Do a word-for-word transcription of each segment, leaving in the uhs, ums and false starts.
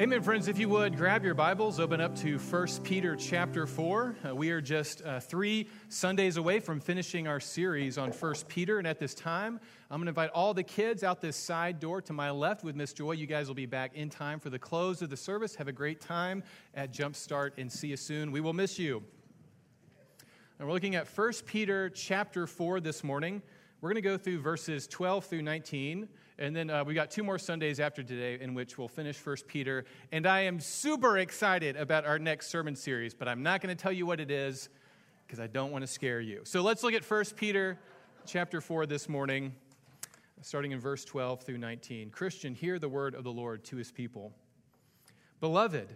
Amen, friends. If you would, grab your Bibles, open up to First Peter chapter four. Uh, we are just uh, three Sundays away from finishing our series on First Peter, and at this time, I'm going to invite all the kids out this side door to my left with Miss Joy. You guys will be back in time for the close of the service. Have a great time at Jumpstart, and see you soon. We will miss you. And we're looking at First Peter chapter four this morning. We're going to go through verses twelve through nineteen. And then uh, we got two more Sundays after today in which we'll finish First Peter. And I am super excited about our next sermon series, but I'm not going to tell you what it is because I don't want to scare you. So let's look at First Peter chapter four this morning, starting in verse twelve through nineteen. Christian, hear the word of the Lord to his people. Beloved,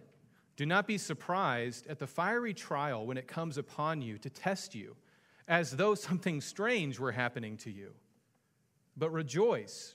do not be surprised at the fiery trial when it comes upon you to test you, as though something strange were happening to you. But rejoice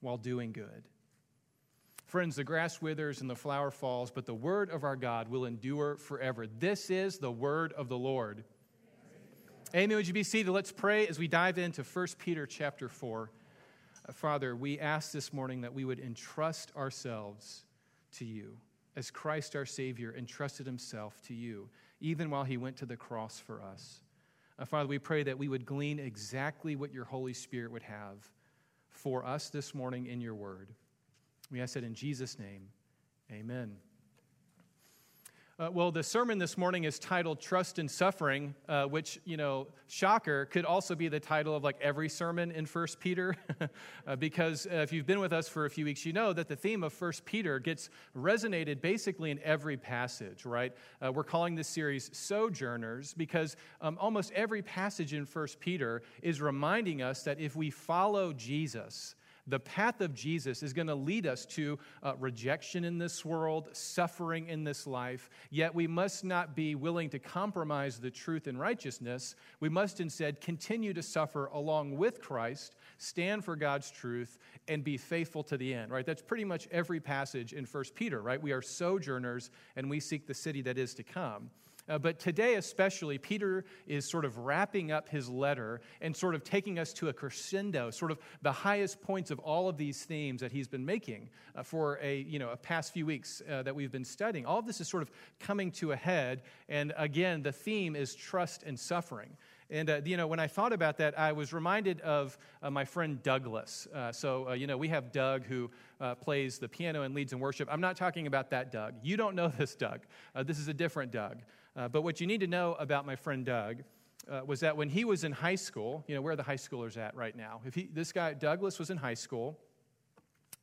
while doing good. Friends, the grass withers and the flower falls, but the word of our God will endure forever. This is the word of the Lord. Amen. Amen. Would you be seated? Let's pray as we dive into First Peter chapter four. Father, we ask this morning that we would entrust ourselves to you, as Christ our Savior entrusted himself to you, even while he went to the cross for us. Father, we pray that we would glean exactly what your Holy Spirit would have for us this morning in your word. We ask it in Jesus' name, amen. Uh, well, the sermon this morning is titled Trust in Suffering, uh, which, you know, shocker, could also be the title of like every sermon in First Peter, uh, because uh, if you've been with us for a few weeks, you know that the theme of First Peter gets resonated basically in every passage, right? Uh, we're calling this series Sojourners because um, almost every passage in First Peter is reminding us that if we follow Jesus, the path of Jesus is going to lead us to uh, rejection in this world, suffering in this life, yet we must not be willing to compromise the truth and righteousness. We must instead continue to suffer along with Christ, stand for God's truth, and be faithful to the end, right? That's pretty much every passage in First Peter, right? We are sojourners, and we seek the city that is to come. Uh, but today especially, Peter is sort of wrapping up his letter and sort of taking us to a crescendo, sort of the highest points of all of these themes that he's been making uh, for a, you know, a past few weeks uh, that we've been studying. All of this is sort of coming to a head, and again, the theme is trust and suffering. And, uh, you know, when I thought about that, I was reminded of uh, my friend Douglas. Uh, so, uh, you know, we have Doug who uh, plays the piano and leads in worship. I'm not talking about that Doug. You don't know this Doug. Uh, this is a different Doug. Uh, but what you need to know about my friend Doug uh, was that when he was in high school, you know, where are the high schoolers at right now? If he, this guy, Douglas, was in high school,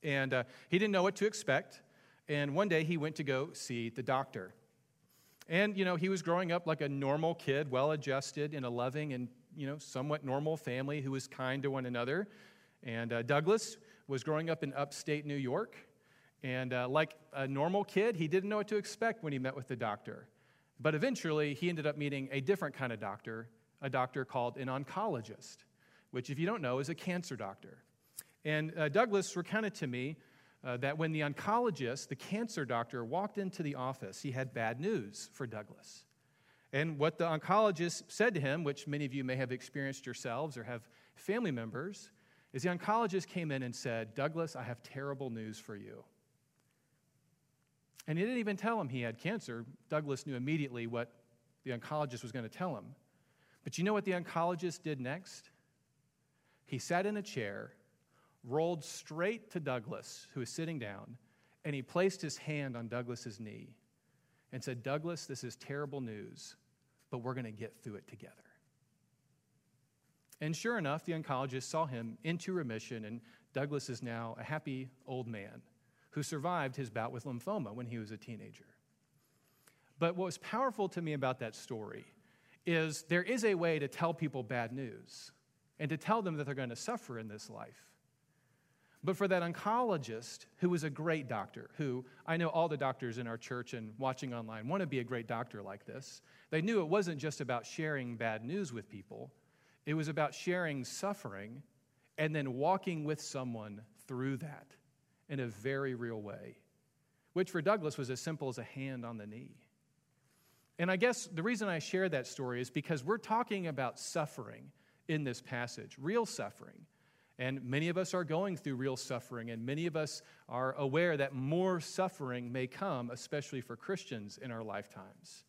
and uh, he didn't know what to expect. And one day he went to go see the doctor. And, you know, he was growing up like a normal kid, well-adjusted in a loving and, you know, somewhat normal family who was kind to one another. And uh, Douglas was growing up in upstate New York. And uh, like a normal kid, he didn't know what to expect when he met with the doctor. But eventually, he ended up meeting a different kind of doctor, a doctor called an oncologist, which, if you don't know, is a cancer doctor. And uh, Douglas recounted to me Uh, that when the oncologist, the cancer doctor, walked into the office, he had bad news for Douglas. And what the oncologist said to him, which many of you may have experienced yourselves or have family members, is the oncologist came in and said, "Douglas, I have terrible news for you." And he didn't even tell him he had cancer. Douglas knew immediately what the oncologist was going to tell him. But you know what the oncologist did next? He sat in a chair, rolled straight to Douglas, who was sitting down, and he placed his hand on Douglas's knee. and said, Douglas, this is terrible news, but we're going to get through it together. And sure enough, the oncologist saw him into remission, and Douglas is now a happy old man who survived his bout with lymphoma when he was a teenager. But what was powerful to me about that story is there is a way to tell people bad news and to tell them that they're going to suffer in this life. But for that oncologist, who was a great doctor, who I know all the doctors in our church and watching online want to be a great doctor like this, they knew it wasn't just about sharing bad news with people. It was about sharing suffering and then walking with someone through that in a very real way, which for Douglas was as simple as a hand on the knee. And I guess the reason I share that story is because we're talking about suffering in this passage, real suffering. And many of us are going through real suffering, and many of us are aware that more suffering may come, especially for Christians in our lifetimes.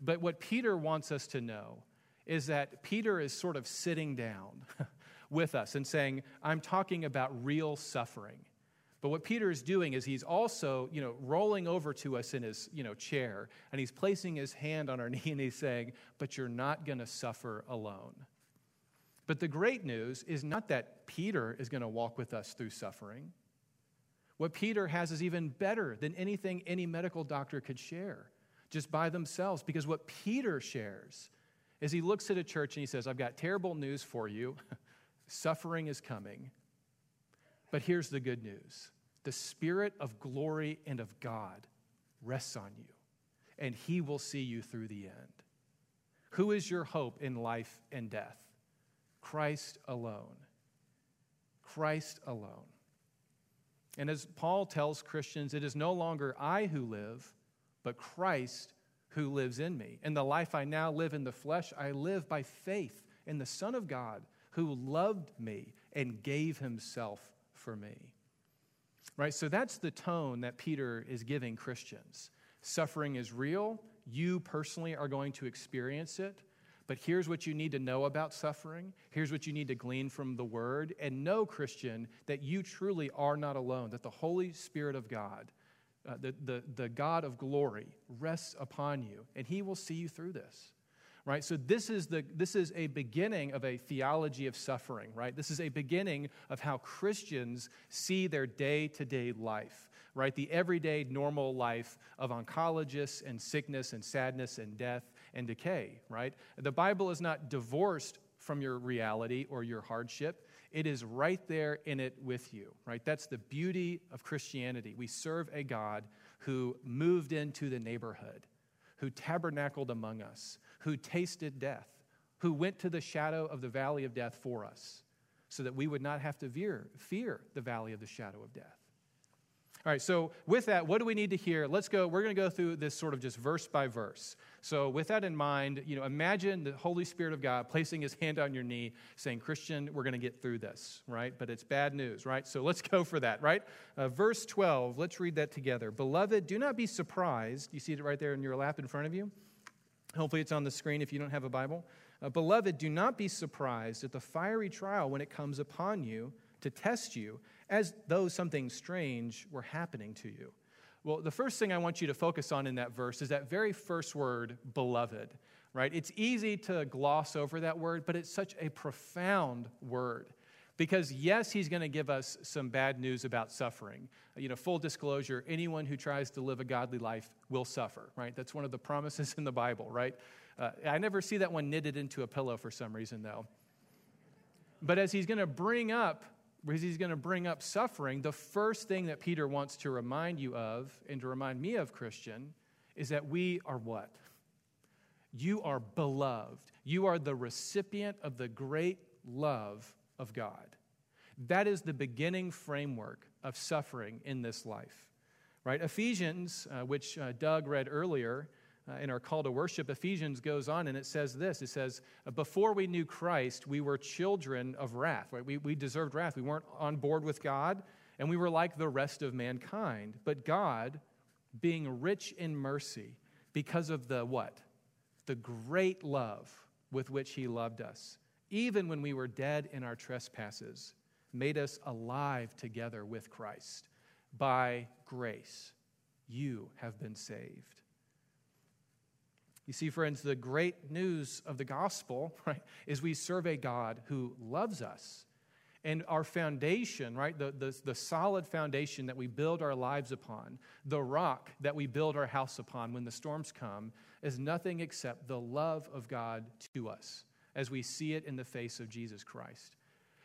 But what Peter wants us to know is that Peter is sort of sitting down with us and saying, I'm talking about real suffering. But what Peter is doing is he's also, you know, rolling over to us in his, you know, chair, and he's placing his hand on our knee, and he's saying, but you're not going to suffer alone. But the great news is not that Peter is going to walk with us through suffering. What Peter has is even better than anything any medical doctor could share just by themselves, because what Peter shares is he looks at a church and he says, I've got terrible news for you. Suffering is coming. But here's the good news. The Spirit of glory and of God rests on you, and He will see you through the end. Who is your hope in life and death? Christ alone. Christ alone. And as Paul tells Christians, it is no longer I who live, but Christ who lives in me. And the life I now live in the flesh, I live by faith in the Son of God who loved me and gave Himself for me. Right? So that's the tone that Peter is giving Christians. Suffering is real. You personally are going to experience it. But here's what you need to know about suffering. Here's what you need to glean from the Word. And know, Christian, that you truly are not alone, that the Holy Spirit of God, uh, the, the, the God of glory, rests upon you, and He will see you through this. Right? So this is the this is a beginning of a theology of suffering, right? This is a beginning of how Christians see their day-to-day life, right? The everyday normal life of oncologists and sickness and sadness and death and decay, right? The Bible is not divorced from your reality or your hardship. It is right there in it with you, right? That's the beauty of Christianity. We serve a God who moved into the neighborhood, who tabernacled among us, who tasted death, who went to the shadow of the valley of death for us, so that we would not have to veer, fear the valley of the shadow of death. All right, so with that, what do we need to hear? Let's go. We're going to go through this sort of just verse by verse. So with that in mind, you know, imagine the Holy Spirit of God placing His hand on your knee, saying, Christian, we're going to get through this, right? But it's bad news, right? So let's go for that, right? Uh, verse twelve, let's read that together. Beloved, do not be surprised. You see it right there in your lap in front of you? Hopefully it's on the screen if you don't have a Bible. Uh, Beloved, do not be surprised at the fiery trial when it comes upon you to test you, as though something strange were happening to you. Well, the first thing I want you to focus on in that verse is that very first word, beloved, right? It's easy to gloss over that word, but it's such a profound word. Because yes, He's going to give us some bad news about suffering. You know, full disclosure, anyone who tries to live a godly life will suffer, right? That's one of the promises in the Bible, right? Uh, I never see that one knitted into a pillow for some reason, though. But as he's going to bring up, as he's going to bring up suffering, the first thing that Peter wants to remind you of, and to remind me of, Christian, is that we are what? You are beloved. You are the recipient of the great love of God. That is the beginning framework of suffering in this life, right? Ephesians, uh, which uh, Doug read earlier uh, in our call to worship, Ephesians goes on and it says this. It says, before we knew Christ, we were children of wrath, right? We, we deserved wrath. We weren't on board with God, and we were like the rest of mankind. But God, being rich in mercy, because of the what? The great love with which He loved us, even when we were dead in our trespasses, made us alive together with Christ. By grace, you have been saved. You see, friends, the great news of the gospel, right, is we serve a God who loves us. And our foundation, right, the, the, the solid foundation that we build our lives upon, the rock that we build our house upon when the storms come, is nothing except the love of God to us as we see it in the face of Jesus Christ.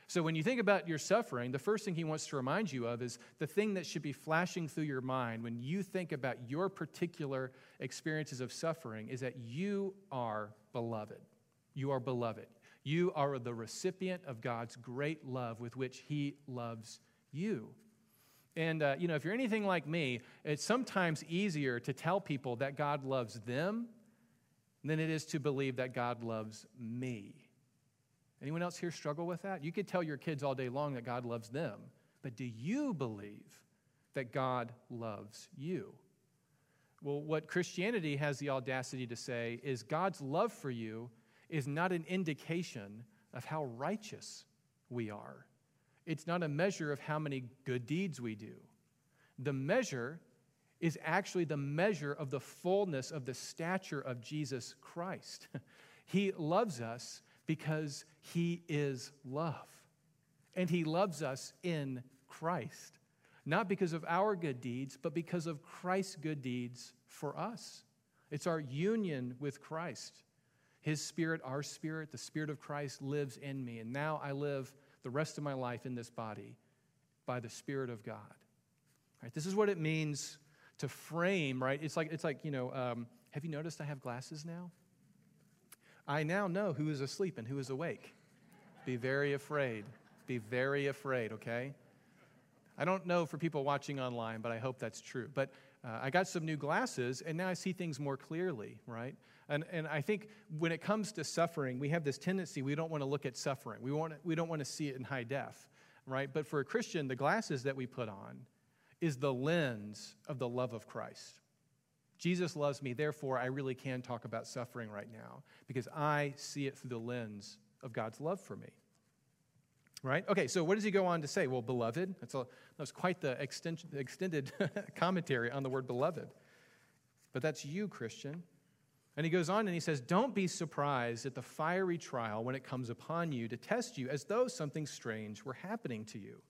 So when you think about your suffering, the first thing he wants to remind you of is the thing that should be flashing through your mind when you think about your particular experiences of suffering is that you are beloved. You are beloved. You are the recipient of God's great love with which he loves you. And, uh, you know, if you're anything like me, it's sometimes easier to tell people that God loves them than it is to believe that God loves me. Anyone else here struggle with that? You could tell your kids all day long that God loves them, but do you believe that God loves you? Well, what Christianity has the audacity to say is God's love for you is not an indication of how righteous we are. It's not a measure of how many good deeds we do. The measure is actually the measure of the fullness of the stature of Jesus Christ. He loves us because he is love. And he loves us in Christ, not because of our good deeds, but because of Christ's good deeds for us. It's our union with Christ. His spirit, our spirit, the spirit of Christ lives in me. And now I live the rest of my life in this body by the Spirit of God. All right, this is what it means to frame, right? It's like, it's like you know, um, have you noticed I have glasses now? I now know who is asleep and who is awake. Be very afraid. Be very afraid, okay? I don't know for people watching online, but I hope that's true. But uh, I got some new glasses, and now I see things more clearly, right? And and I think when it comes to suffering, we have this tendency, we don't want to look at suffering. We want to, we don't want to see it in high def, right? But for a Christian, the glasses that we put on is the lens of the love of Christ. Jesus loves me, therefore I really can talk about suffering right now because I see it through the lens of God's love for me, right? Okay, so what does he go on to say? Well, beloved, that's a, that's quite the extension, extended commentary on the word beloved, but that's you, Christian. And he goes on and he says, don't be surprised at the fiery trial when it comes upon you to test you as though something strange were happening to you.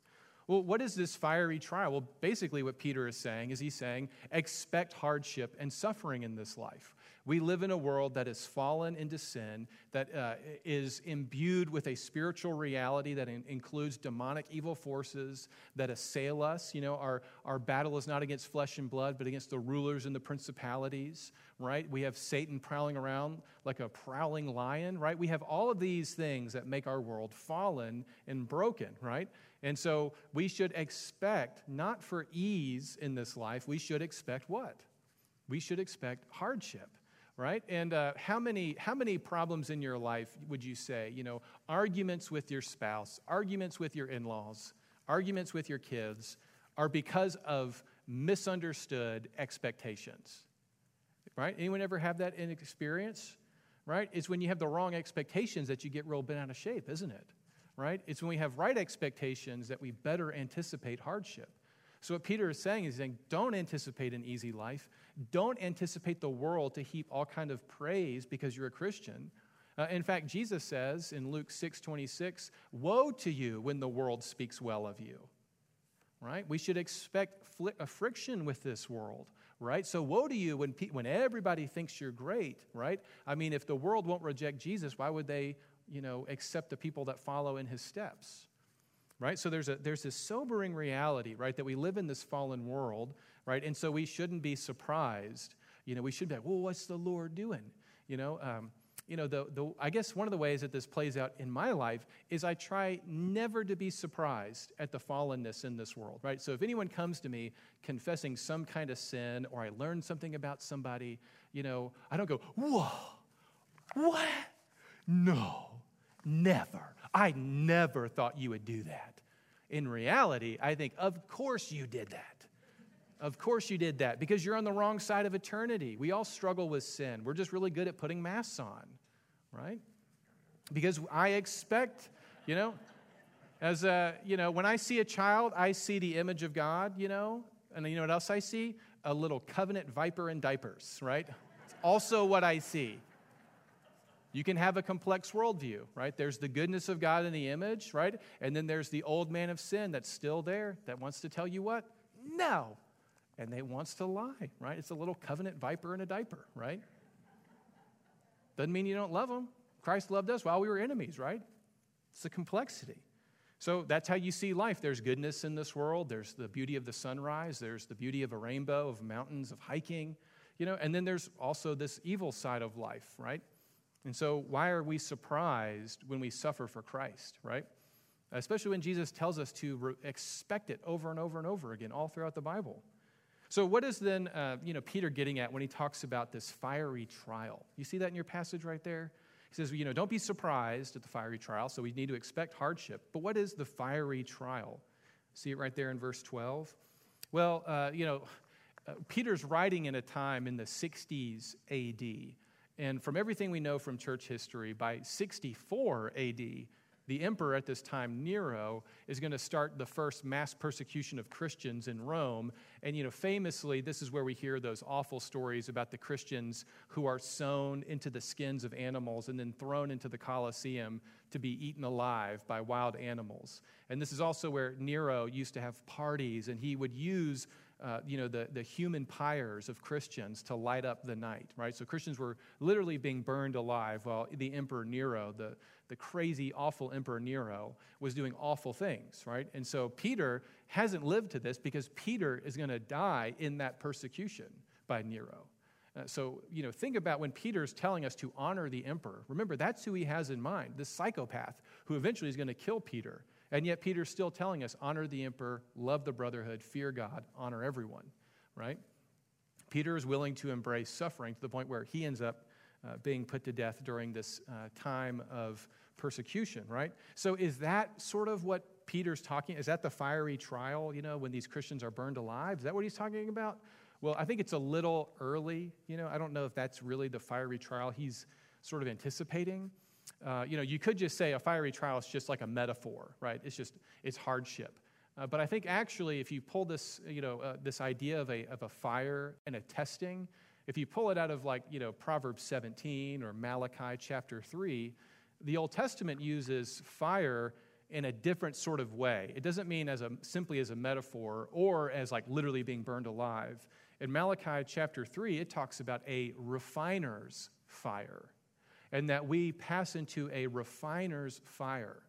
Well, what is this fiery trial? Well, basically what Peter is saying is he's saying, expect hardship and suffering in this life. We live in a world that is fallen into sin, that uh, is imbued with a spiritual reality that in- includes demonic evil forces that assail us. You know, our, our battle is not against flesh and blood, but against the rulers and the principalities, right? We have Satan prowling around like a prowling lion, right? We have all of these things that make our world fallen and broken, right? And so we should expect, not for ease in this life, we should expect what? We should expect hardship, right? And uh, how many how many problems in your life would you say, you know, arguments with your spouse, arguments with your in-laws, arguments with your kids are because of misunderstood expectations, right? Anyone ever have that in experience, right? It's when you have the wrong expectations that you get real bent out of shape, isn't it? Right? It's when we have right expectations that we better anticipate hardship. So what Peter is saying is saying, don't anticipate an easy life. Don't anticipate the world to heap all kind of praise because you're a Christian. Uh, in fact, Jesus says in Luke six twenty-six, woe to you when the world speaks well of you. Right? We should expect fl- a friction with this world. Right? So woe to you when pe- when everybody thinks you're great. Right? I mean, if the world won't reject Jesus, why would they you know, except the people that follow in his steps, right? So there's a there's this sobering reality, right, that we live in this fallen world, right? And so we shouldn't be surprised. You know, we should be like, well, what's the Lord doing? You know, um, you know, the the I guess one of the ways that this plays out in my life is I try never to be surprised at the fallenness in this world, right? So if anyone comes to me confessing some kind of sin or I learn something about somebody, you know, I don't go, whoa, what? No. Never. I never thought you would do that. In reality, I think, of course you did that. Of course you did that because you're on the wrong side of eternity. We all struggle with sin. We're just really good at putting masks on, right? Because I expect, you know, as a, you know, when I see a child, I see the image of God, you know, and you know what else I see? A little covenant viper in diapers, right? also what I see. You can have a complex worldview, right? There's the goodness of God in the image, right? And then there's the old man of sin that's still there that wants to tell you what? No. And they wants to lie, right? It's a little covenant viper in a diaper, right? Doesn't mean you don't love them. Christ loved us while we were enemies, right? It's the complexity. So that's how you see life. There's goodness in this world. There's the beauty of the sunrise. There's the beauty of a rainbow, of mountains, of hiking, you know, and then there's also this evil side of life, right? And so why are we surprised when we suffer for Christ, right? Especially when Jesus tells us to re- expect it over and over and over again all throughout the Bible. So what is then, uh, you know, Peter getting at when he talks about this fiery trial? You see that in your passage right there? He says, you know, don't be surprised at the fiery trial, so we need to expect hardship. But what is the fiery trial? See it right there in verse twelve? Well, uh, you know, uh, Peter's writing in a time in the sixties A D, and from everything we know from church history, by sixty-four A D, the emperor at this time, Nero, is going to start the first mass persecution of Christians in Rome. And, you know, famously, this is where we hear those awful stories about the Christians who are sewn into the skins of animals and then thrown into the Colosseum to be eaten alive by wild animals. And this is also where Nero used to have parties, and he would use Uh, you know, the, the human pyres of Christians to light up the night, right? So Christians were literally being burned alive while the Emperor Nero, the, the crazy, awful Emperor Nero, was doing awful things, right? And so Peter hasn't lived to this because Peter is going to die in that persecution by Nero. Uh, so, you know, think about when Peter's telling us to honor the emperor. Remember, that's who he has in mind, this psychopath who eventually is going to kill Peter. And yet Peter's still telling us, honor the emperor, love the brotherhood, fear God, honor everyone, right? Peter is willing to embrace suffering to the point where he ends up uh, being put to death during this uh, time of persecution, right? So is that sort of what Peter's talking? Is that the fiery trial, you know, when these Christians are burned alive? Is that what he's talking about? Well, I think it's a little early, you know. I don't know if that's really the fiery trial he's sort of anticipating. Uh, you know, you could just say a fiery trial is just like a metaphor, right? It's just, it's hardship. Uh, but I think actually if you pull this, you know, uh, this idea of a of a fire and a testing, if you pull it out of like, you know, Proverbs seventeen or Malachi chapter three, the Old Testament uses fire in a different sort of way. It doesn't mean as a simply as a metaphor or as like literally being burned alive. In Malachi chapter three, it talks about a refiner's fire, and that we pass into a refiner's fire.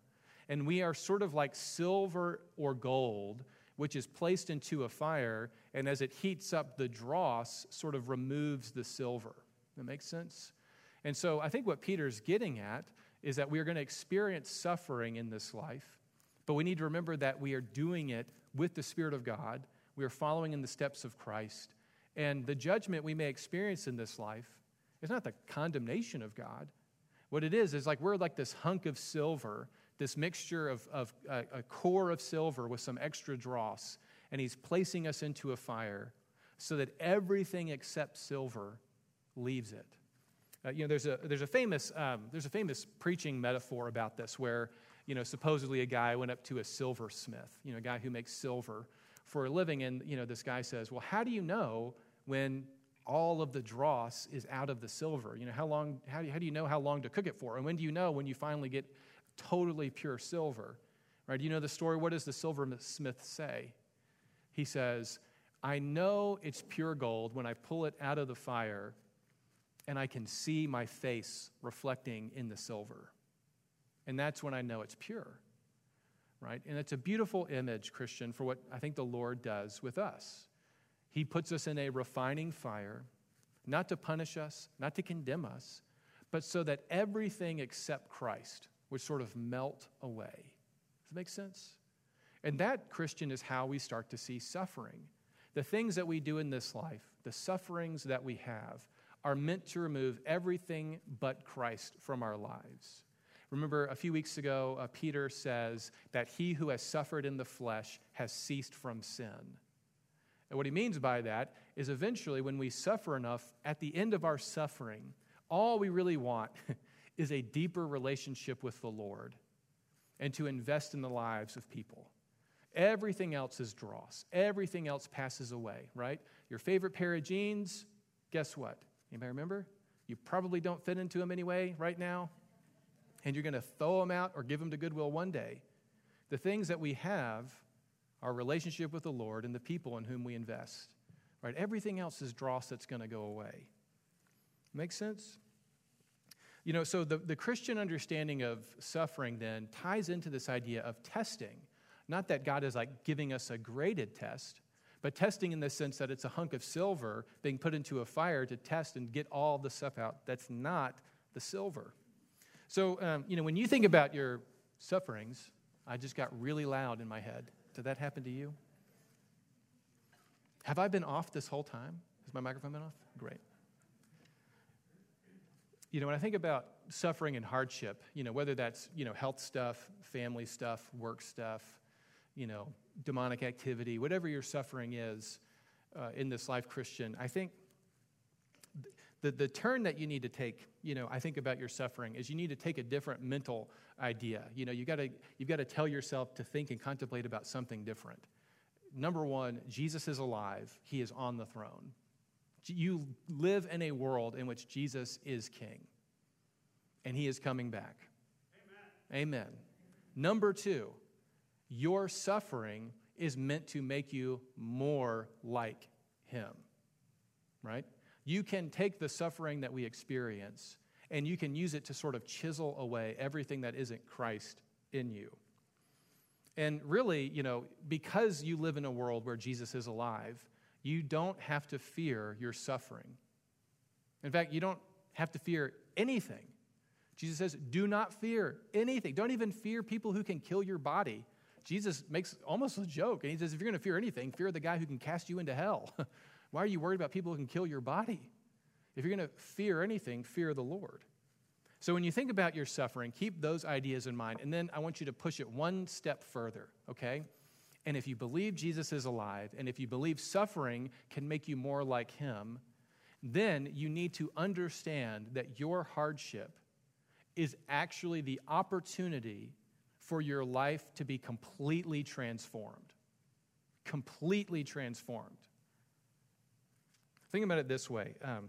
And we are sort of like silver or gold, which is placed into a fire, and as it heats up, the dross sort of removes the silver. That makes sense? And so I think what Peter's getting at is that we are going to experience suffering in this life, but we need to remember that we are doing it with the Spirit of God. We are following in the steps of Christ. And the judgment we may experience in this life, it's not the condemnation of God. What it is is like we're like this hunk of silver, this mixture of, of uh, a core of silver with some extra dross, and he's placing us into a fire so that everything except silver leaves it. Uh, you know, there's a there's a famous um, there's a famous preaching metaphor about this, where you know supposedly a guy went up to a silversmith, you know, a guy who makes silver for a living, and you know this guy says, "Well, how do you know when all of the dross is out of the silver? You know, how long, how do, you, how do you know how long to cook it for? And when do you know when you finally get totally pure silver?" Right? You know the story? What does the silversmith say? He says, "I know it's pure gold when I pull it out of the fire and I can see my face reflecting in the silver. And that's when I know it's pure." Right? And it's a beautiful image, Christian, for what I think the Lord does with us. He puts us in a refining fire, not to punish us, not to condemn us, but so that everything except Christ would sort of melt away. Does that make sense? And that, Christian, is how we start to see suffering. The things that we do in this life, the sufferings that we have, are meant to remove everything but Christ from our lives. Remember, a few weeks ago, uh, Peter says that he who has suffered in the flesh has ceased from sin. And what he means by that is eventually when we suffer enough, at the end of our suffering, all we really want is a deeper relationship with the Lord and to invest in the lives of people. Everything else is dross. Everything else passes away, right? Your favorite pair of jeans, guess what? Anybody remember? You probably don't fit into them anyway right now, and you're going to throw them out or give them to Goodwill one day. The things that we have, our relationship with the Lord and the people in whom we invest, right? Everything else is dross that's going to go away. Make sense? You know, so the, the Christian understanding of suffering then ties into this idea of testing. Not that God is like giving us a graded test, but testing in the sense that it's a hunk of silver being put into a fire to test and get all the stuff out that's not the silver. So, um, you know, when you think about your sufferings, I just got really loud in my head. Did that happen to you? Have I been off this whole time? Has my microphone been off? Great. You know, when I think about suffering and hardship, you know, whether that's, you know, health stuff, family stuff, work stuff, you know, demonic activity, whatever your suffering is uh, in this life, Christian, I think the, the turn that you need to take, you know, I think about your suffering is you need to take a different mental idea. You know, you gotta, you've got to tell yourself to think and contemplate about something different. Number one, Jesus is alive. He is on the throne. You live in a world in which Jesus is king, and he is coming back. Amen. Amen. Number two, your suffering is meant to make you more like him, right? You can take the suffering that we experience, and you can use it to sort of chisel away everything that isn't Christ in you. And really, you know, because you live in a world where Jesus is alive, you don't have to fear your suffering. In fact, you don't have to fear anything. Jesus says, do not fear anything. Don't even fear people who can kill your body. Jesus makes almost a joke, and he says, if you're going to fear anything, fear the guy who can cast you into hell. Why are you worried about people who can kill your body? If you're going to fear anything, fear the Lord. So when you think about your suffering, keep those ideas in mind, and then I want you to push it one step further, okay? And if you believe Jesus is alive, and if you believe suffering can make you more like him, then you need to understand that your hardship is actually the opportunity for your life to be completely transformed. Completely transformed. Think about it this way. Um,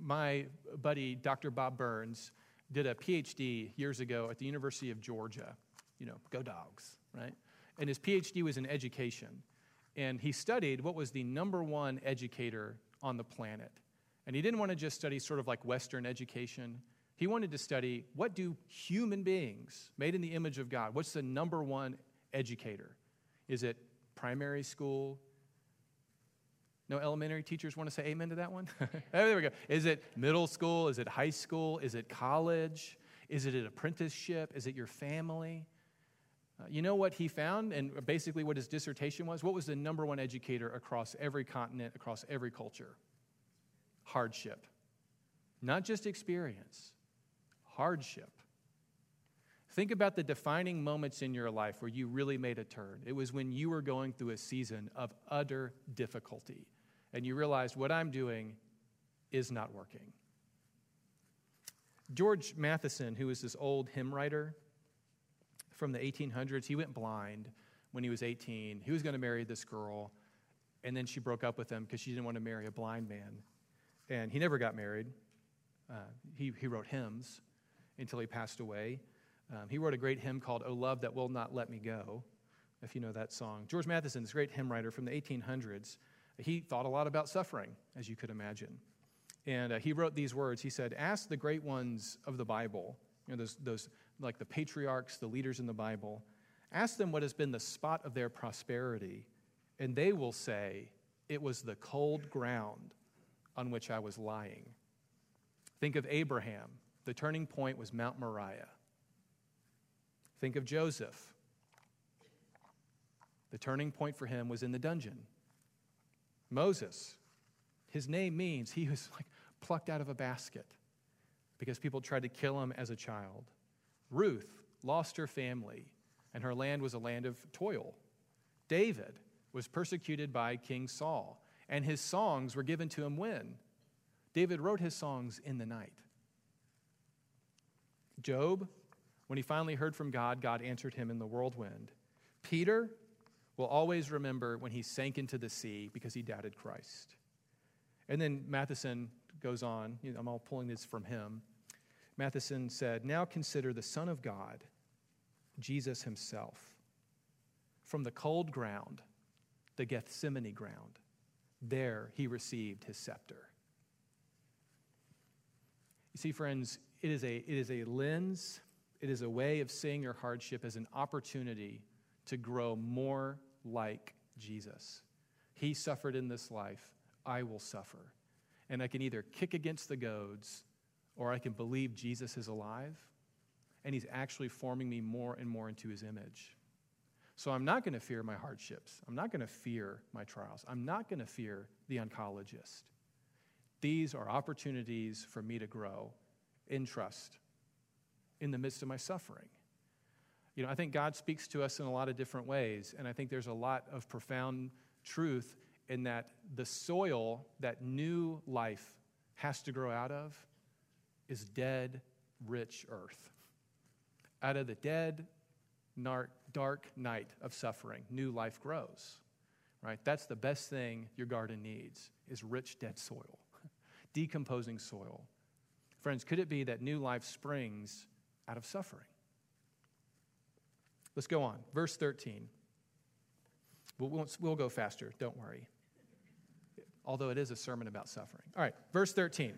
my buddy, Doctor Bob Burns, did a P H D years ago at the University of Georgia. You know, go dogs, right? And his P H D was in education. And he studied what was the number one educator on the planet. And he didn't want to just study sort of like Western education. He wanted to study, what do human beings made in the image of God, what's the number one educator? Is it primary school? No elementary teachers want to say amen to that one? There we go. Is it middle school? Is it high school? Is it college? Is it an apprenticeship? Is it your family? Uh, you know what he found, and basically what his dissertation was? What was the number one educator across every continent, across every culture? Hardship. Not just experience, hardship. Think about the defining moments in your life where you really made a turn. It was when you were going through a season of utter difficulty, and you realized what I'm doing is not working. George Matheson, who was this old hymn writer, from the eighteen hundreds, he went blind when he was eighteen. He was going to marry this girl, and then she broke up with him because she didn't want to marry a blind man. And he never got married. Uh, he, he wrote hymns until he passed away. Um, he wrote a great hymn called Oh, Love That Will Not Let Me Go, if you know that song. George Matheson, this great hymn writer from the eighteen hundreds, he thought a lot about suffering, as you could imagine. And uh, he wrote these words. He said, ask the great ones of the Bible, you know, those those like the patriarchs, the leaders in the Bible, ask them what has been the spot of their prosperity, and they will say, it was the cold ground on which I was lying. Think of Abraham. The turning point was Mount Moriah. Think of Joseph. The turning point for him was in the dungeon. Moses. His name means he was like plucked out of a basket because people tried to kill him as a child. Ruth lost her family, and her land was a land of toil. David was persecuted by King Saul, and his songs were given to him when? David wrote his songs in the night. Job, when he finally heard from God, God answered him in the whirlwind. Peter will always remember when he sank into the sea because he doubted Christ. And then Matheson goes on. You know, I'm all pulling this from him. Matheson said, "Now consider the Son of God, Jesus himself, from the cold ground, the Gethsemane ground. There he received his scepter." You see, friends, it is a, it is a lens, it is a way of seeing your hardship as an opportunity to grow more like Jesus. He suffered in this life, I will suffer. And I can either kick against the goads, or I can believe Jesus is alive, and he's actually forming me more and more into his image. So I'm not going to fear my hardships. I'm not going to fear my trials. I'm not going to fear the oncologist. These are opportunities for me to grow in trust in the midst of my suffering. You know, I think God speaks to us in a lot of different ways, and I think there's a lot of profound truth in that the soil that new life has to grow out of is dead, rich earth. Out of the dead, dark night of suffering, new life grows, right? That's the best thing your garden needs, is rich, dead soil, decomposing soil. Friends, could it be that new life springs out of suffering? Let's go on. Verse thirteen. We'll, we'll, we'll go faster, don't worry. Although it is a sermon about suffering. All right, verse thirteen.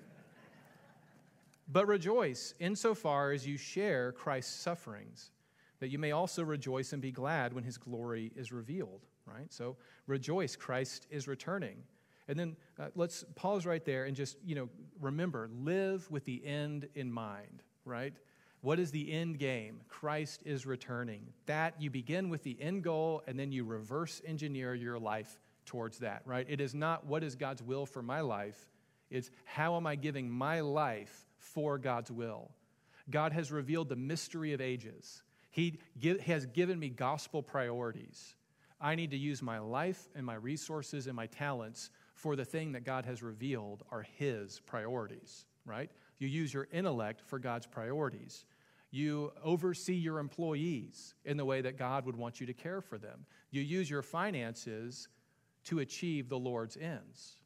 "But rejoice insofar as you share Christ's sufferings, that you may also rejoice and be glad when his glory is revealed," right? So rejoice, Christ is returning. And then uh, let's pause right there and just, you know, remember, live with the end in mind, right? What is the end game? Christ is returning. That you begin with the end goal, and then you reverse engineer your life towards that, right? It is not what is God's will for my life. It's how am I giving my life for God's will? God has revealed the mystery of ages. He give, has given me gospel priorities. I need to use my life and my resources and my talents for the thing that God has revealed are his priorities, right? You use your intellect for God's priorities. You oversee your employees in the way that God would want you to care for them. You use your finances to achieve the Lord's ends,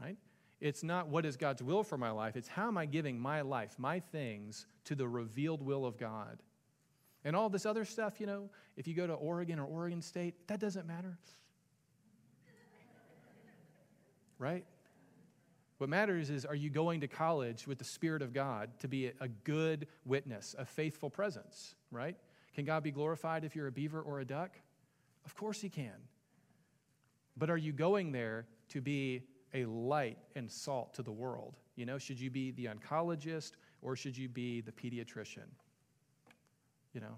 right? It's not what is God's will for my life. It's how am I giving my life, my things, to the revealed will of God. And all this other stuff, you know, if you go to Oregon or Oregon State, that doesn't matter, right? What matters is, are you going to college with the Spirit of God to be a good witness, a faithful presence, right? Can God be glorified if you're a beaver or a duck? Of course he can. But are you going there to be a light and salt to the world? You know, should you be the oncologist or should you be the pediatrician? You know,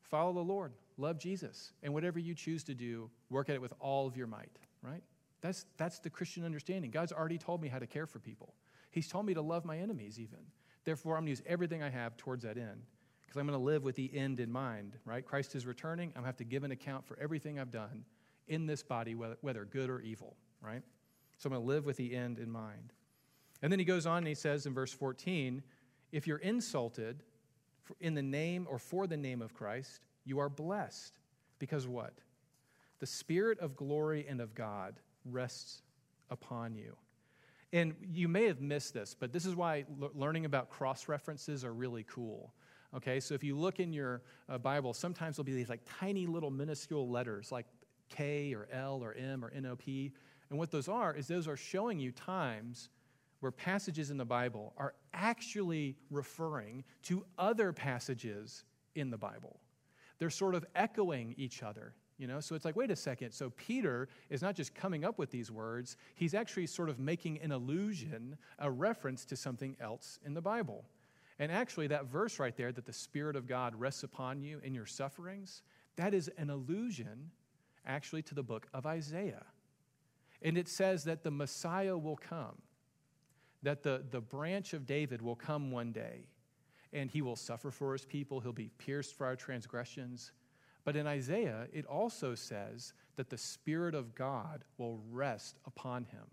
follow the Lord, love Jesus, and whatever you choose to do, work at it with all of your might, right? That's that's the Christian understanding. God's already told me how to care for people. He's told me to love my enemies even. Therefore, I'm going to use everything I have towards that end because I'm going to live with the end in mind, right? Christ is returning. I'm going to have to give an account for everything I've done in this body, whether, whether good or evil, right? So I'm going to live with the end in mind. And then he goes on and he says in verse fourteen, "If you're insulted in the name or for the name of Christ, you are blessed because" what? "The Spirit of glory and of God rests upon you." And you may have missed this, but this is why learning about cross-references are really cool. Okay, so if you look in your uh, Bible, sometimes there'll be these like tiny little minuscule letters like K or L or M or N O P. And what those are is those are showing you times where passages in the Bible are actually referring to other passages in the Bible. They're sort of echoing each other, you know? So it's like, wait a second. So Peter is not just coming up with these words. He's actually sort of making an allusion, a reference to something else in the Bible. And actually that verse right there, that the Spirit of God rests upon you in your sufferings, that is an allusion actually to the book of Isaiah. And it says that the Messiah will come, that the, the branch of David will come one day, and he will suffer for his people. He'll be pierced for our transgressions. But in Isaiah, it also says that the Spirit of God will rest upon him.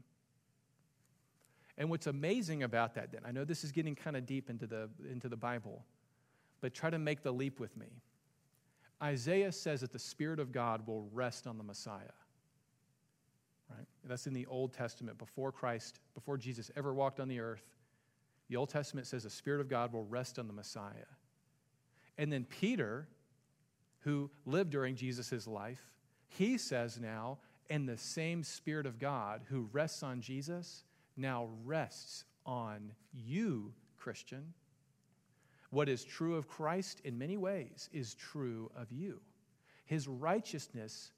And what's amazing about that then, I know this is getting kind of deep into the, into the Bible, but try to make the leap with me. Isaiah says that the Spirit of God will rest on the Messiah, right? That's in the Old Testament, before Christ, before Jesus ever walked on the earth. The Old Testament says the Spirit of God will rest on the Messiah. And then Peter, who lived during Jesus' life, he says now, and the same Spirit of God who rests on Jesus now rests on you, Christian. What is true of Christ in many ways is true of you. His righteousness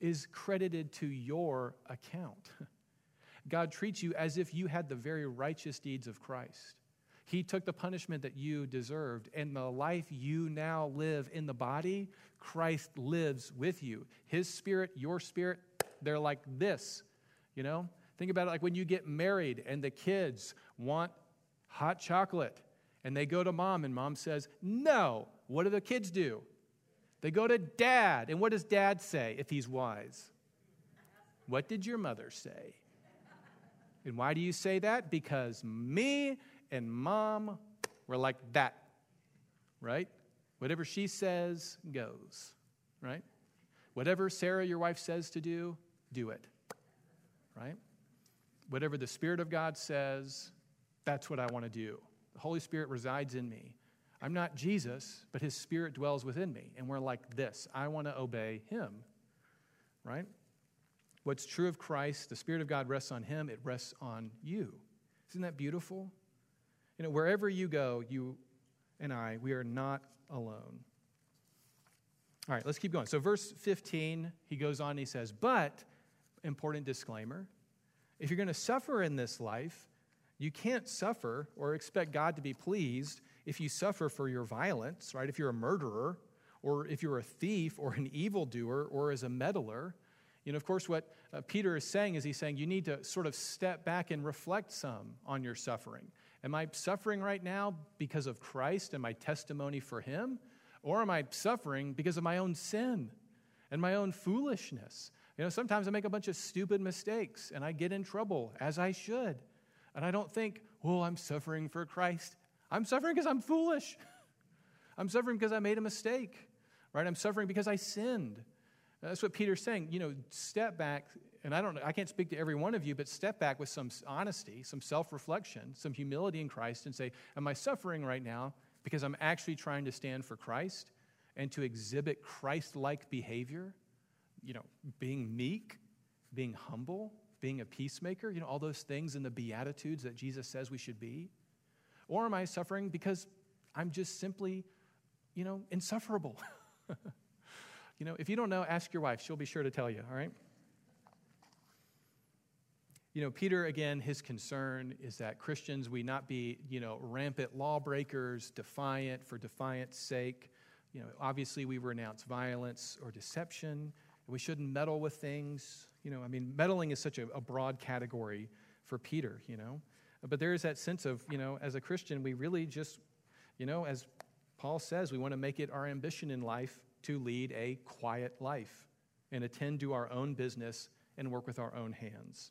is credited to your account. God treats you as if you had the very righteous deeds of Christ. He took the punishment that you deserved, and the life you now live in the body, Christ lives with you. His Spirit, your spirit, they're like this, you know? Think about it like when you get married and the kids want hot chocolate, and they go to mom, and mom says, no. What do the kids do? They go to dad, and what does dad say if he's wise? What did your mother say? And why do you say that? Because me and mom were like that, right? Whatever she says goes, right? Whatever Sarah, your wife, says to do, do it, right? Whatever the Spirit of God says, that's what I want to do. The Holy Spirit resides in me. I'm not Jesus, but his Spirit dwells within me, and we're like this. I want to obey him, right? What's true of Christ, the Spirit of God rests on him, it rests on you. Isn't that beautiful? You know, wherever you go, you and I, we are not alone. All right, let's keep going. So verse fifteen, he goes on and he says, but, important disclaimer, if you're going to suffer in this life, you can't suffer or expect God to be pleased if you suffer for your violence, right? If you're a murderer, or if you're a thief, or an evildoer, or as a meddler. You know, of course, what uh, Peter is saying is he's saying you need to sort of step back and reflect some on your suffering. Am I suffering right now because of Christ and my testimony for him? Or am I suffering because of my own sin and my own foolishness? You know, sometimes I make a bunch of stupid mistakes and I get in trouble, as I should. And I don't think, oh, I'm suffering for Christ. I'm suffering because I'm foolish. I'm suffering because I made a mistake, right? I'm suffering because I sinned. That's what Peter's saying. You know, step back, and I don't know, I can't speak to every one of you, but step back with some honesty, some self-reflection, some humility in Christ and say, am I suffering right now because I'm actually trying to stand for Christ and to exhibit Christ-like behavior? You know, being meek, being humble, being a peacemaker, you know, all those things in the Beatitudes that Jesus says we should be. Or am I suffering because I'm just simply, you know, insufferable? You know, if you don't know, ask your wife. She'll be sure to tell you, all right? You know, Peter, again, his concern is that Christians, we not be, you know, rampant lawbreakers, defiant for defiance sake. You know, obviously we renounce violence or deception. We shouldn't meddle with things. You know, I mean, meddling is such a, a broad category for Peter, you know. But there is that sense of, you know, as a Christian, we really just, you know, as Paul says, we want to make it our ambition in life to lead a quiet life and attend to our own business and work with our own hands.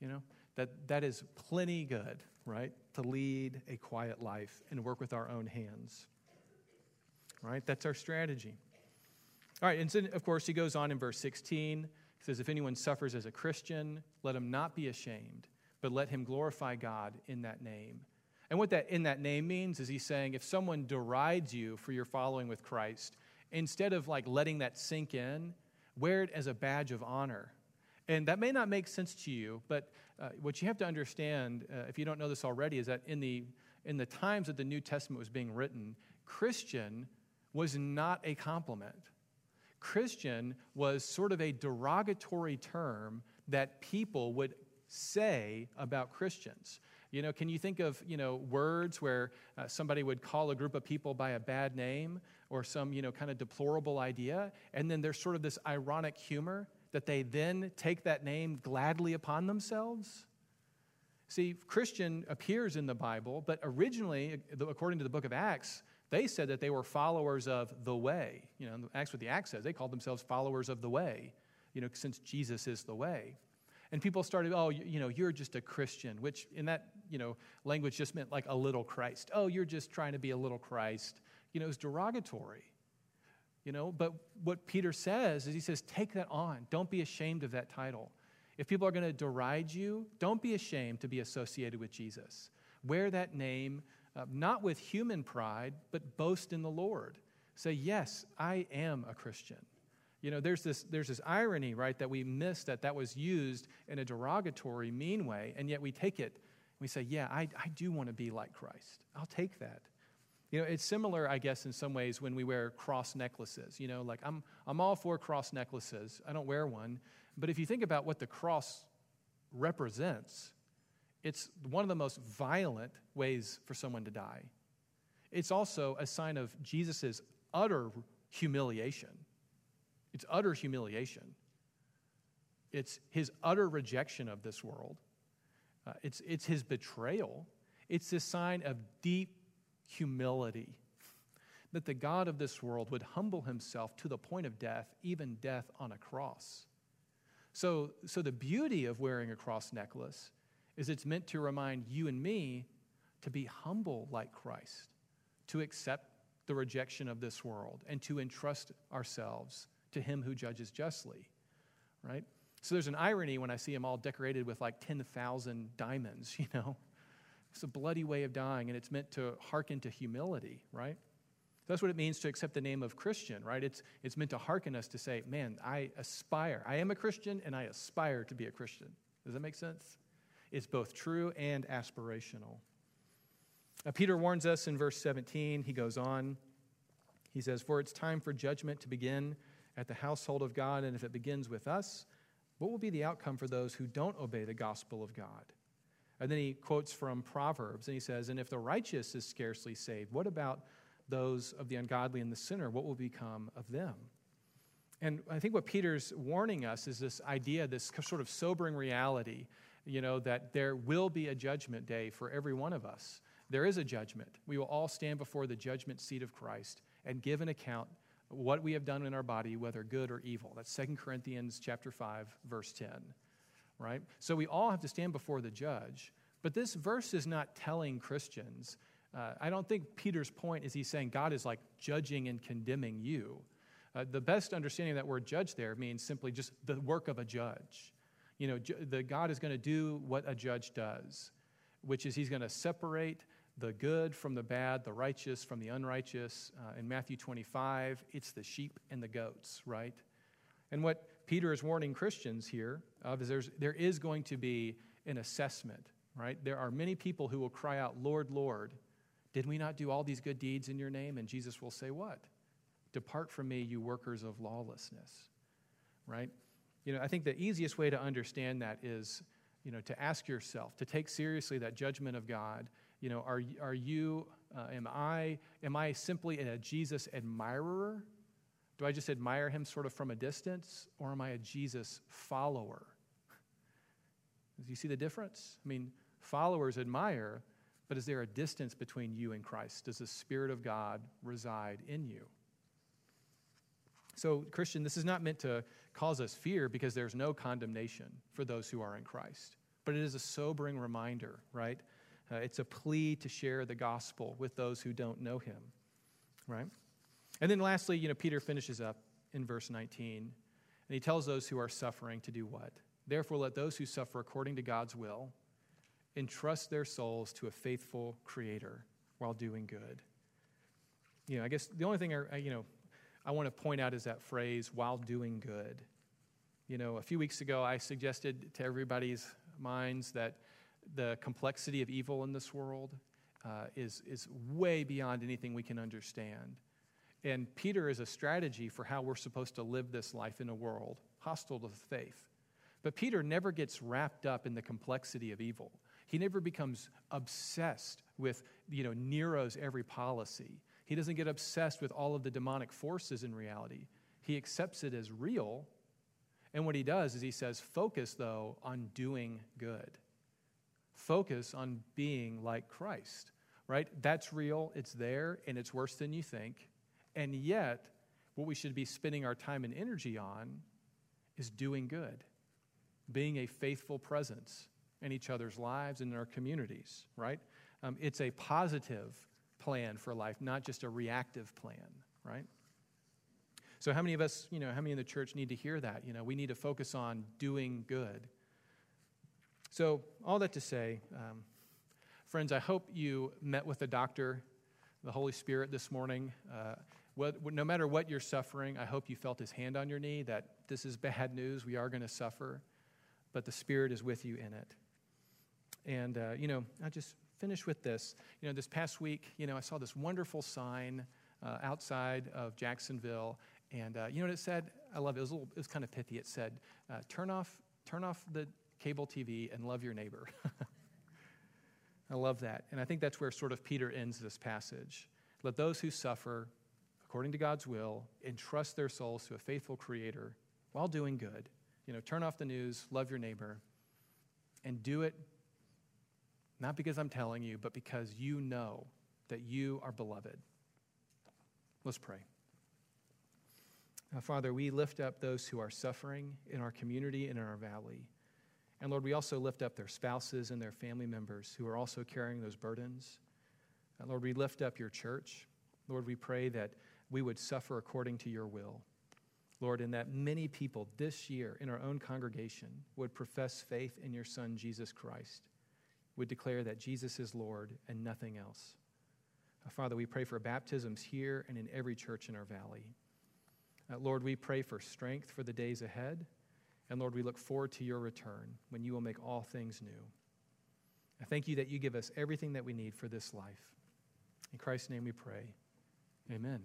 You know, that that is plenty good, right? To lead a quiet life and work with our own hands, right? That's our strategy. All right, and so, of course, he goes on in verse sixteen. He says, if anyone suffers as a Christian, let him not be ashamed, but let him glorify God in that name. And what that in that name means is he's saying if someone derides you for your following with Christ, instead of like letting that sink in, wear it as a badge of honor. And that may not make sense to you, but uh, what you have to understand, uh, if you don't know this already, is that in the in the times that the New Testament was being written, Christian was not a compliment. Christian was sort of a derogatory term that people would say about Christians. You know, can you think of, you know, words where uh, somebody would call a group of people by a bad name or some, you know, kind of deplorable idea, and then there's sort of this ironic humor that they then take that name gladly upon themselves? See, Christian appears in the Bible, but originally, according to the book of Acts, they said that they were followers of the way. You know, that's what the Acts says. They called themselves followers of the way, you know, since Jesus is the way. And people started, oh, you, you know, you're just a Christian, which in that, you know, language just meant like a little Christ. Oh, you're just trying to be a little Christ. You know, it was derogatory, you know. But what Peter says is he says, take that on. Don't be ashamed of that title. If people are going to deride you, don't be ashamed to be associated with Jesus. Wear that name, uh, not with human pride, but boast in the Lord. Say, yes, I am a Christian. You know, there's this there's this irony, right, that we miss that that was used in a derogatory, mean way, and yet we take it. We say, yeah, I, I do want to be like Christ. I'll take that. You know, it's similar, I guess, in some ways when we wear cross necklaces. You know, like I'm I'm all for cross necklaces. I don't wear one. But if you think about what the cross represents, it's one of the most violent ways for someone to die. It's also a sign of Jesus's utter humiliation. It's utter humiliation. It's his utter rejection of this world. Uh, it's, it's his betrayal. It's this sign of deep humility, that the God of this world would humble himself to the point of death, even death on a cross. So, so the beauty of wearing a cross necklace is it's meant to remind you and me to be humble like Christ, to accept the rejection of this world, and to entrust ourselves to him who judges justly, right? So there's an irony when I see them all decorated with like ten thousand diamonds, you know. It's a bloody way of dying, and it's meant to hearken to humility, right? So that's what it means to accept the name of Christian, right? It's it's meant to hearken us to say, man, I aspire. I am a Christian, and I aspire to be a Christian. Does that make sense? It's both true and aspirational. Now, Peter warns us in verse seventeen. He goes on. He says, for it's time for judgment to begin at the household of God, and if it begins with us, what will be the outcome for those who don't obey the gospel of God? And then he quotes from Proverbs, and he says, and if the righteous is scarcely saved, what about those of the ungodly and the sinner? What will become of them? And I think what Peter's warning us is this idea, this sort of sobering reality, you know, that there will be a judgment day for every one of us. There is a judgment. We will all stand before the judgment seat of Christ and give an account what we have done in our body, whether good or evil. That's Second Corinthians chapter five, verse ten, right? So we all have to stand before the judge. But this verse is not telling Christians. Uh, I don't think Peter's point is he's saying God is like judging and condemning you. Uh, the best understanding of that word judge there means simply just the work of a judge. You know, ju- the God is going to do what a judge does, which is he's going to separate the good from the bad, the righteous from the unrighteous. Uh, in Matthew twenty-five, it's the sheep and the goats, right? And what Peter is warning Christians here of is there's, there is going to be an assessment, right? There are many people who will cry out, Lord, Lord, did we not do all these good deeds in your name? And Jesus will say what? Depart from me, you workers of lawlessness, right? You know, I think the easiest way to understand that is, you know, to ask yourself, to take seriously that judgment of God. You know, are are you, uh, am I, am I simply a Jesus admirer? Do I just admire him sort of from a distance? Or am I a Jesus follower? Do you see the difference? I mean, followers admire, but is there a distance between you and Christ? Does the Spirit of God reside in you? So, Christian, this is not meant to cause us fear because there's no condemnation for those who are in Christ. But it is a sobering reminder, right? Uh, it's a plea to share the gospel with those who don't know him, right? And then lastly, you know, Peter finishes up in verse nineteen, and he tells those who are suffering to do what? Therefore, let those who suffer according to God's will entrust their souls to a faithful Creator while doing good. You know, I guess the only thing I, you know, I want to point out is that phrase, while doing good. You know, a few weeks ago, I suggested to everybody's minds that the complexity of evil in this world uh, is, is way beyond anything we can understand. And Peter is a strategy for how we're supposed to live this life in a world hostile to faith. But Peter never gets wrapped up in the complexity of evil. He never becomes obsessed with, you know, Nero's every policy. He doesn't get obsessed with all of the demonic forces in reality. He accepts it as real. And what he does is he says, focus, though, on doing good. Focus on being like Christ, right? That's real, it's there, and it's worse than you think. And yet, what we should be spending our time and energy on is doing good, being a faithful presence in each other's lives and in our communities, right? Um, it's a positive plan for life, not just a reactive plan, right? So how many of us, you know, how many in the church need to hear that? You know, we need to focus on doing good. So all that to say, um, friends, I hope you met with the doctor, the Holy Spirit this morning. Uh, what, no matter what you're suffering, I hope you felt his hand on your knee, that this is bad news, we are going to suffer, but the Spirit is with you in it. And, uh, you know, I'll just finish with this. You know, this past week, you know, I saw this wonderful sign uh, outside of Jacksonville. And uh, you know what it said? I love it. It was, a little, it was kind of pithy. It said, uh, turn off turn off the cable T V and love your neighbor. I love that. And I think that's where sort of Peter ends this passage. Let those who suffer, according to God's will, entrust their souls to a faithful Creator while doing good. You know, turn off the news, love your neighbor, and do it not because I'm telling you, but because you know that you are beloved. Let's pray. Now, Father, we lift up those who are suffering in our community and in our valley. And Lord, we also lift up their spouses and their family members who are also carrying those burdens. And Lord, we lift up your church. Lord, we pray that we would suffer according to your will. Lord, and that many people this year in our own congregation would profess faith in your Son, Jesus Christ, would declare that Jesus is Lord and nothing else. Now, Father, we pray for baptisms here and in every church in our valley. Uh, Lord, we pray for strength for the days ahead. And Lord, we look forward to your return when you will make all things new. I thank you that you give us everything that we need for this life. In Christ's name we pray. Amen.